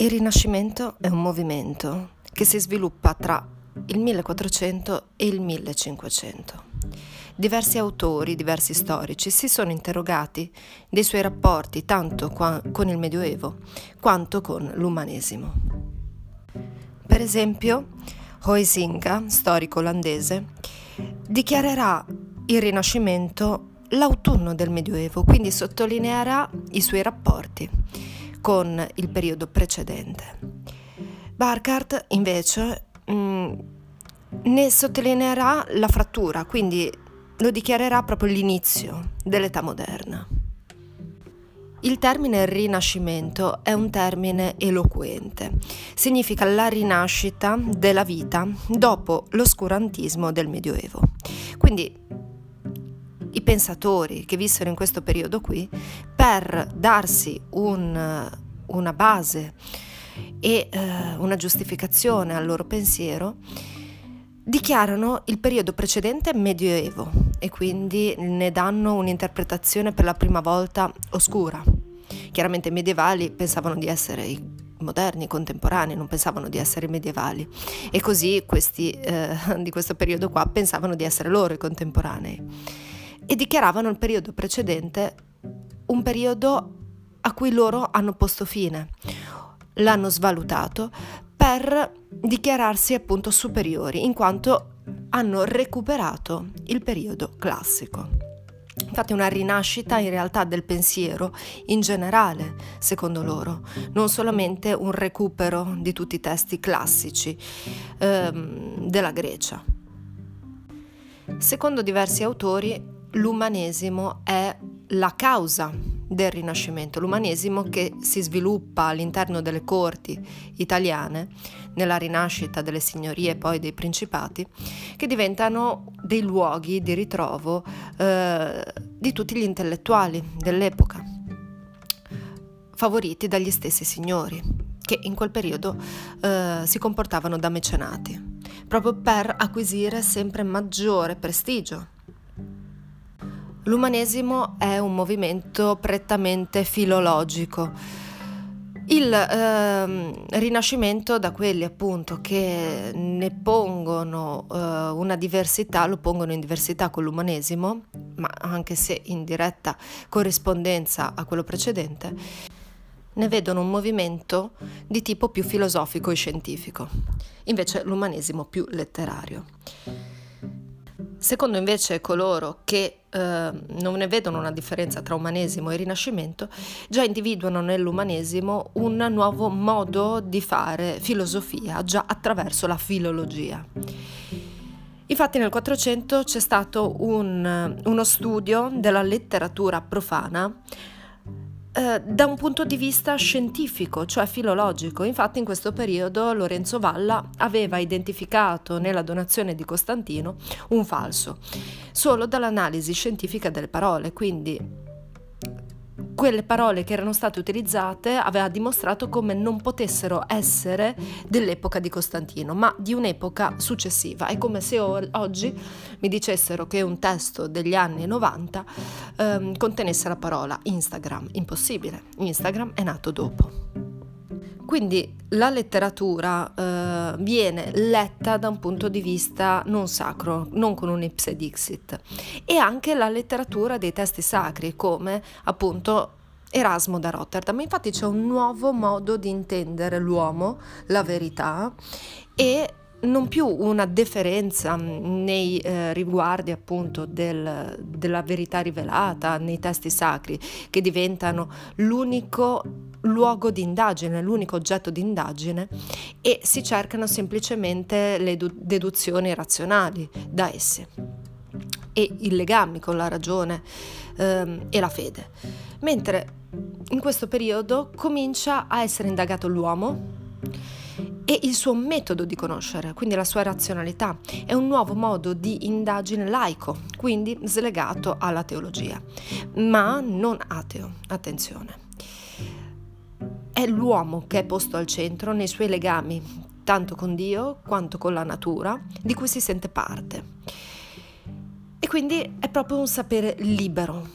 Il Rinascimento è un movimento che si sviluppa tra il 1400 e il 1500. Diversi autori, diversi storici si sono interrogati dei suoi rapporti tanto con il Medioevo quanto con l'Umanesimo. Per esempio, Huizinga, storico olandese, dichiarerà il Rinascimento l'autunno del Medioevo, quindi sottolineerà i suoi rapporti con il periodo precedente. Barckhardt invece ne sottolineerà la frattura, quindi lo dichiarerà proprio l'inizio dell'età moderna. Il termine Rinascimento è un termine eloquente, significa la rinascita della vita dopo l'oscurantismo del Medioevo. Quindi i pensatori che vissero in questo periodo qui, per darsi una base e una giustificazione al loro pensiero, dichiarano il periodo precedente medioevo e quindi ne danno un'interpretazione per la prima volta oscura. Chiaramente i medievali pensavano di essere i moderni, contemporanei, non pensavano di essere medievali, e così questi di questo periodo qua pensavano di essere loro i contemporanei. E dichiaravano il periodo precedente un periodo a cui loro hanno posto fine, l'hanno svalutato per dichiararsi appunto superiori, in quanto hanno recuperato il periodo classico. Infatti una rinascita in realtà del pensiero in generale, secondo loro, non solamente un recupero di tutti i testi classici della Grecia. Secondo diversi autori, l'umanesimo è la causa del Rinascimento, l'umanesimo che si sviluppa all'interno delle corti italiane, nella rinascita delle signorie e poi dei principati, che diventano dei luoghi di ritrovo di tutti gli intellettuali dell'epoca, favoriti dagli stessi signori, che in quel periodo si comportavano da mecenati, proprio per acquisire sempre maggiore prestigio. L'umanesimo è un movimento prettamente filologico. Il Rinascimento, da quelli appunto che ne pongono una diversità, lo pongono in diversità con l'umanesimo, ma anche se in diretta corrispondenza a quello precedente, ne vedono un movimento di tipo più filosofico e scientifico, invece l'umanesimo più letterario. Secondo invece coloro che non ne vedono una differenza tra umanesimo e rinascimento, già individuano nell'umanesimo un nuovo modo di fare filosofia, già attraverso la filologia. Infatti nel 400 c'è stato uno studio della letteratura profana da un punto di vista scientifico, cioè filologico. Infatti in questo periodo Lorenzo Valla aveva identificato nella donazione di Costantino un falso solo dall'analisi scientifica delle parole, quindi quelle parole che erano state utilizzate aveva dimostrato come non potessero essere dell'epoca di Costantino, ma di un'epoca successiva. È come se oggi mi dicessero che un testo degli anni 90 contenesse la parola Instagram. Impossibile, Instagram è nato dopo. Quindi la letteratura viene letta da un punto di vista non sacro, non con un ipse dixit, e anche la letteratura dei testi sacri, come appunto Erasmo da Rotterdam. Infatti c'è un nuovo modo di intendere l'uomo, la verità, e non più una deferenza nei riguardi appunto della verità rivelata nei testi sacri, che diventano l'unico luogo di indagine, l'unico oggetto di indagine, e si cercano semplicemente le deduzioni razionali da esse e i legami con la ragione e la fede. Mentre in questo periodo comincia a essere indagato l'uomo e il suo metodo di conoscere, quindi la sua razionalità. È un nuovo modo di indagine laico, quindi slegato alla teologia, ma non ateo, attenzione. È l'uomo che è posto al centro nei suoi legami, tanto con Dio quanto con la natura, di cui si sente parte. E quindi è proprio un sapere libero,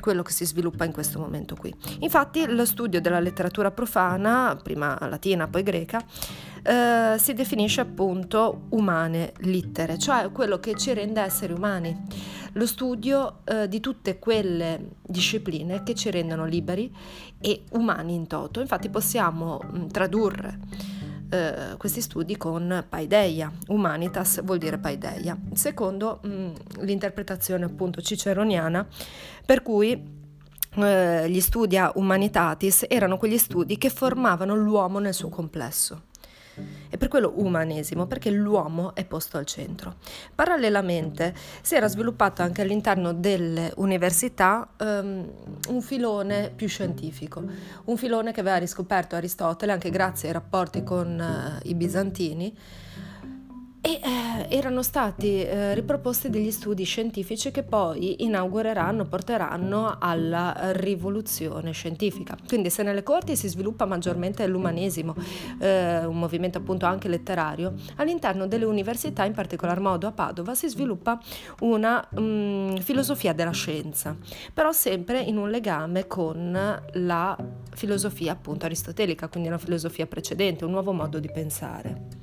quello che si sviluppa in questo momento qui. Infatti lo studio della letteratura profana, prima latina poi greca, si definisce appunto humane littere, cioè quello che ci rende esseri umani, lo studio di tutte quelle discipline che ci rendono liberi e umani in toto. Infatti possiamo tradurre questi studi con paideia, humanitas vuol dire paideia, secondo l'interpretazione appunto ciceroniana, per cui gli studia humanitatis erano quegli studi che formavano l'uomo nel suo complesso. E per quello umanesimo, perché l'uomo è posto al centro. Parallelamente si era sviluppato anche all'interno delle università un filone più scientifico, un filone che aveva riscoperto Aristotele anche grazie ai rapporti con i bizantini, e erano stati riproposti degli studi scientifici che poi porteranno alla rivoluzione scientifica. Quindi se nelle corti si sviluppa maggiormente l'umanesimo, un movimento appunto anche letterario, all'interno delle università, in particolar modo a Padova, si sviluppa una filosofia della scienza, però sempre in un legame con la filosofia appunto aristotelica, quindi una filosofia precedente, un nuovo modo di pensare.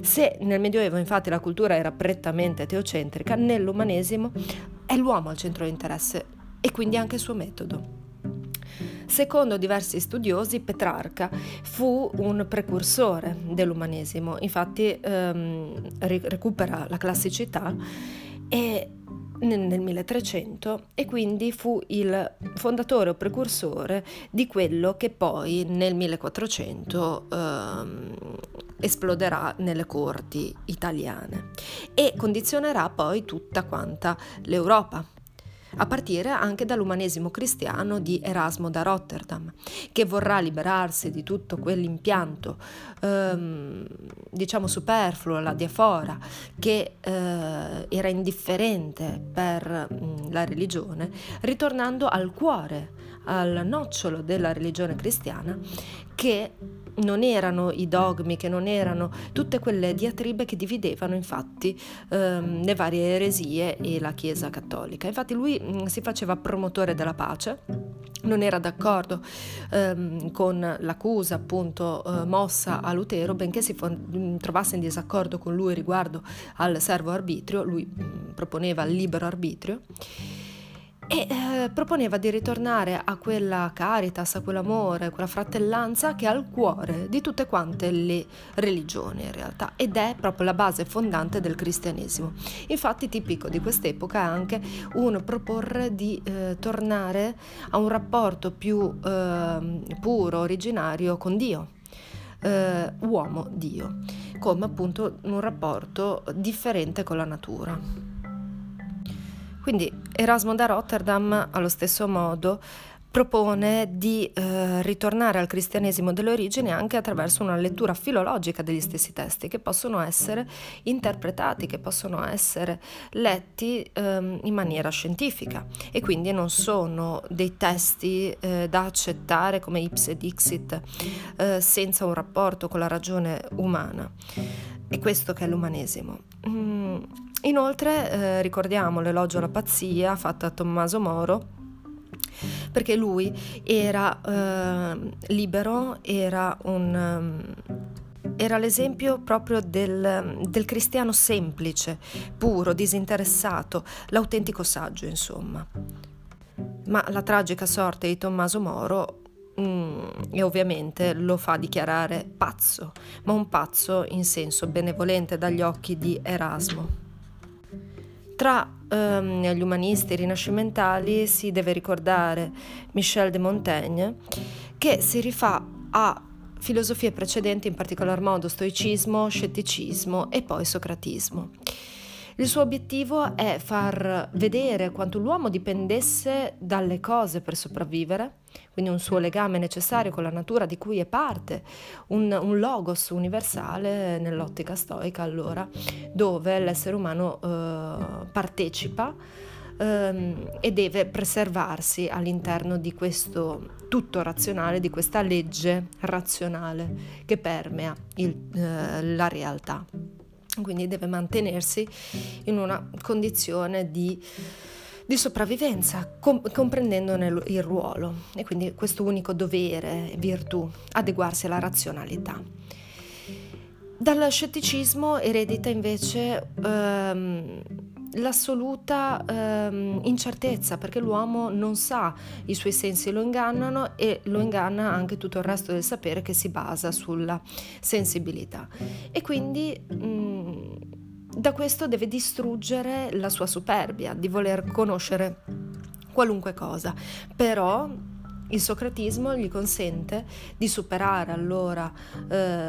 Se nel Medioevo infatti la cultura era prettamente teocentrica, nell'umanesimo è l'uomo al centro di interesse e quindi anche il suo metodo. Secondo diversi studiosi, Petrarca fu un precursore dell'umanesimo, infatti recupera la classicità nel 1300 e quindi fu il fondatore o precursore di quello che poi nel 1400 esploderà nelle corti italiane e condizionerà poi tutta quanta l'Europa, a partire anche dall'umanesimo cristiano di Erasmo da Rotterdam, che vorrà liberarsi di tutto quell'impianto superfluo, la diafora, che era indifferente per la religione, ritornando al cuore, al nocciolo della religione cristiana, che non erano i dogmi, che non erano tutte quelle diatribe che dividevano infatti le varie eresie e la Chiesa cattolica. Infatti lui si faceva promotore della pace, non era d'accordo con l'accusa appunto mossa a Lutero, benché si trovasse in disaccordo con lui riguardo al servo arbitrio. Lui proponeva il libero arbitrio e proponeva di ritornare a quella caritas, a quell'amore, a quella fratellanza che è al cuore di tutte quante le religioni in realtà, ed è proprio la base fondante del cristianesimo. Infatti tipico di quest'epoca è anche un proporre di tornare a un rapporto più puro, originario con Dio, uomo-Dio, come appunto un rapporto differente con la natura. Quindi Erasmo da Rotterdam allo stesso modo propone di ritornare al cristianesimo dell'origine anche attraverso una lettura filologica degli stessi testi, che possono essere interpretati, che possono essere letti in maniera scientifica, e quindi non sono dei testi da accettare come ipse dixit, senza un rapporto con la ragione umana. E questo che è l'umanesimo. Inoltre ricordiamo l'elogio alla pazzia fatta a Tommaso Moro, perché lui era libero, era l'esempio proprio del cristiano semplice, puro, disinteressato, l'autentico saggio, insomma. Ma la tragica sorte di Tommaso Moro e ovviamente lo fa dichiarare pazzo, ma un pazzo in senso benevolente dagli occhi di Erasmo. Tra gli umanisti rinascimentali si deve ricordare Michel de Montaigne, che si rifà a filosofie precedenti, in particolar modo stoicismo, scetticismo e poi socratismo. Il suo obiettivo è far vedere quanto l'uomo dipendesse dalle cose per sopravvivere, quindi un suo legame necessario con la natura di cui è parte, un logos universale nell'ottica stoica, allora, dove l'essere umano partecipa e deve preservarsi all'interno di questo tutto razionale, di questa legge razionale che permea la realtà. Quindi deve mantenersi in una condizione di di sopravvivenza, comprendendone il ruolo, e quindi questo unico dovere, virtù, adeguarsi alla razionalità. Dallo scetticismo eredita invece l'assoluta incertezza, perché l'uomo non sa, i suoi sensi lo ingannano e lo inganna anche tutto il resto del sapere che si basa sulla sensibilità, e quindi da questo deve distruggere la sua superbia di voler conoscere qualunque cosa. Però il socratismo gli consente di superare allora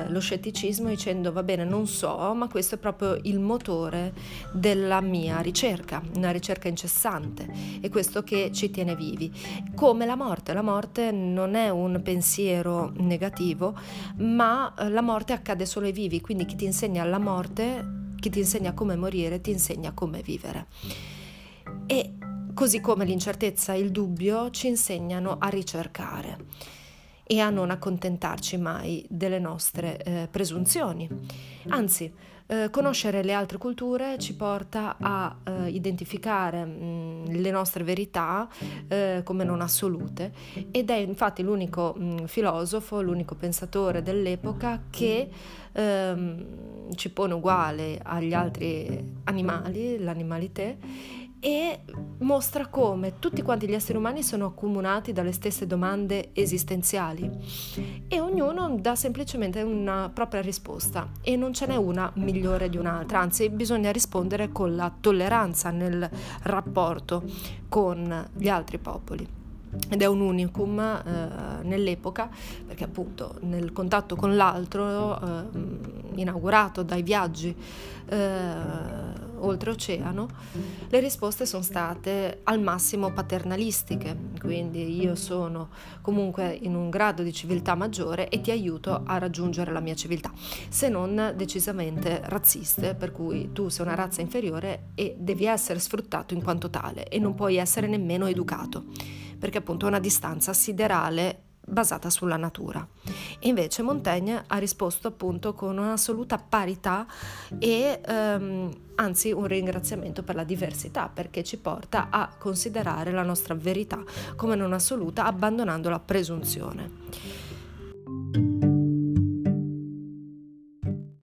lo scetticismo dicendo: va bene, non so, ma questo è proprio il motore della mia ricerca, una ricerca incessante, e questo che ci tiene vivi. Come la morte. La morte non è un pensiero negativo, ma la morte accade solo ai vivi, quindi chi ti insegna la morte, chi ti insegna come morire, ti insegna come vivere. E così come l'incertezza e il dubbio ci insegnano a ricercare e a non accontentarci mai delle nostre presunzioni. Anzi, conoscere le altre culture ci porta a identificare le nostre verità come non assolute, ed è infatti l'unico filosofo, l'unico pensatore dell'epoca che ci pone uguale agli altri animali, l'animalité, e mostra come tutti quanti gli esseri umani sono accomunati dalle stesse domande esistenziali e ognuno dà semplicemente una propria risposta, e non ce n'è una migliore di un'altra, anzi bisogna rispondere con la tolleranza nel rapporto con gli altri popoli. Ed è un unicum nell'epoca, perché appunto nel contatto con l'altro inaugurato dai viaggi oltreoceano, le risposte sono state al massimo paternalistiche, quindi io sono comunque in un grado di civiltà maggiore e ti aiuto a raggiungere la mia civiltà, se non decisamente razziste, per cui tu sei una razza inferiore e devi essere sfruttato in quanto tale e non puoi essere nemmeno educato, perché appunto è una distanza siderale basata sulla natura. E invece Montaigne ha risposto appunto con un'assoluta parità e anzi un ringraziamento per la diversità, perché ci porta a considerare la nostra verità come non assoluta, abbandonando la presunzione.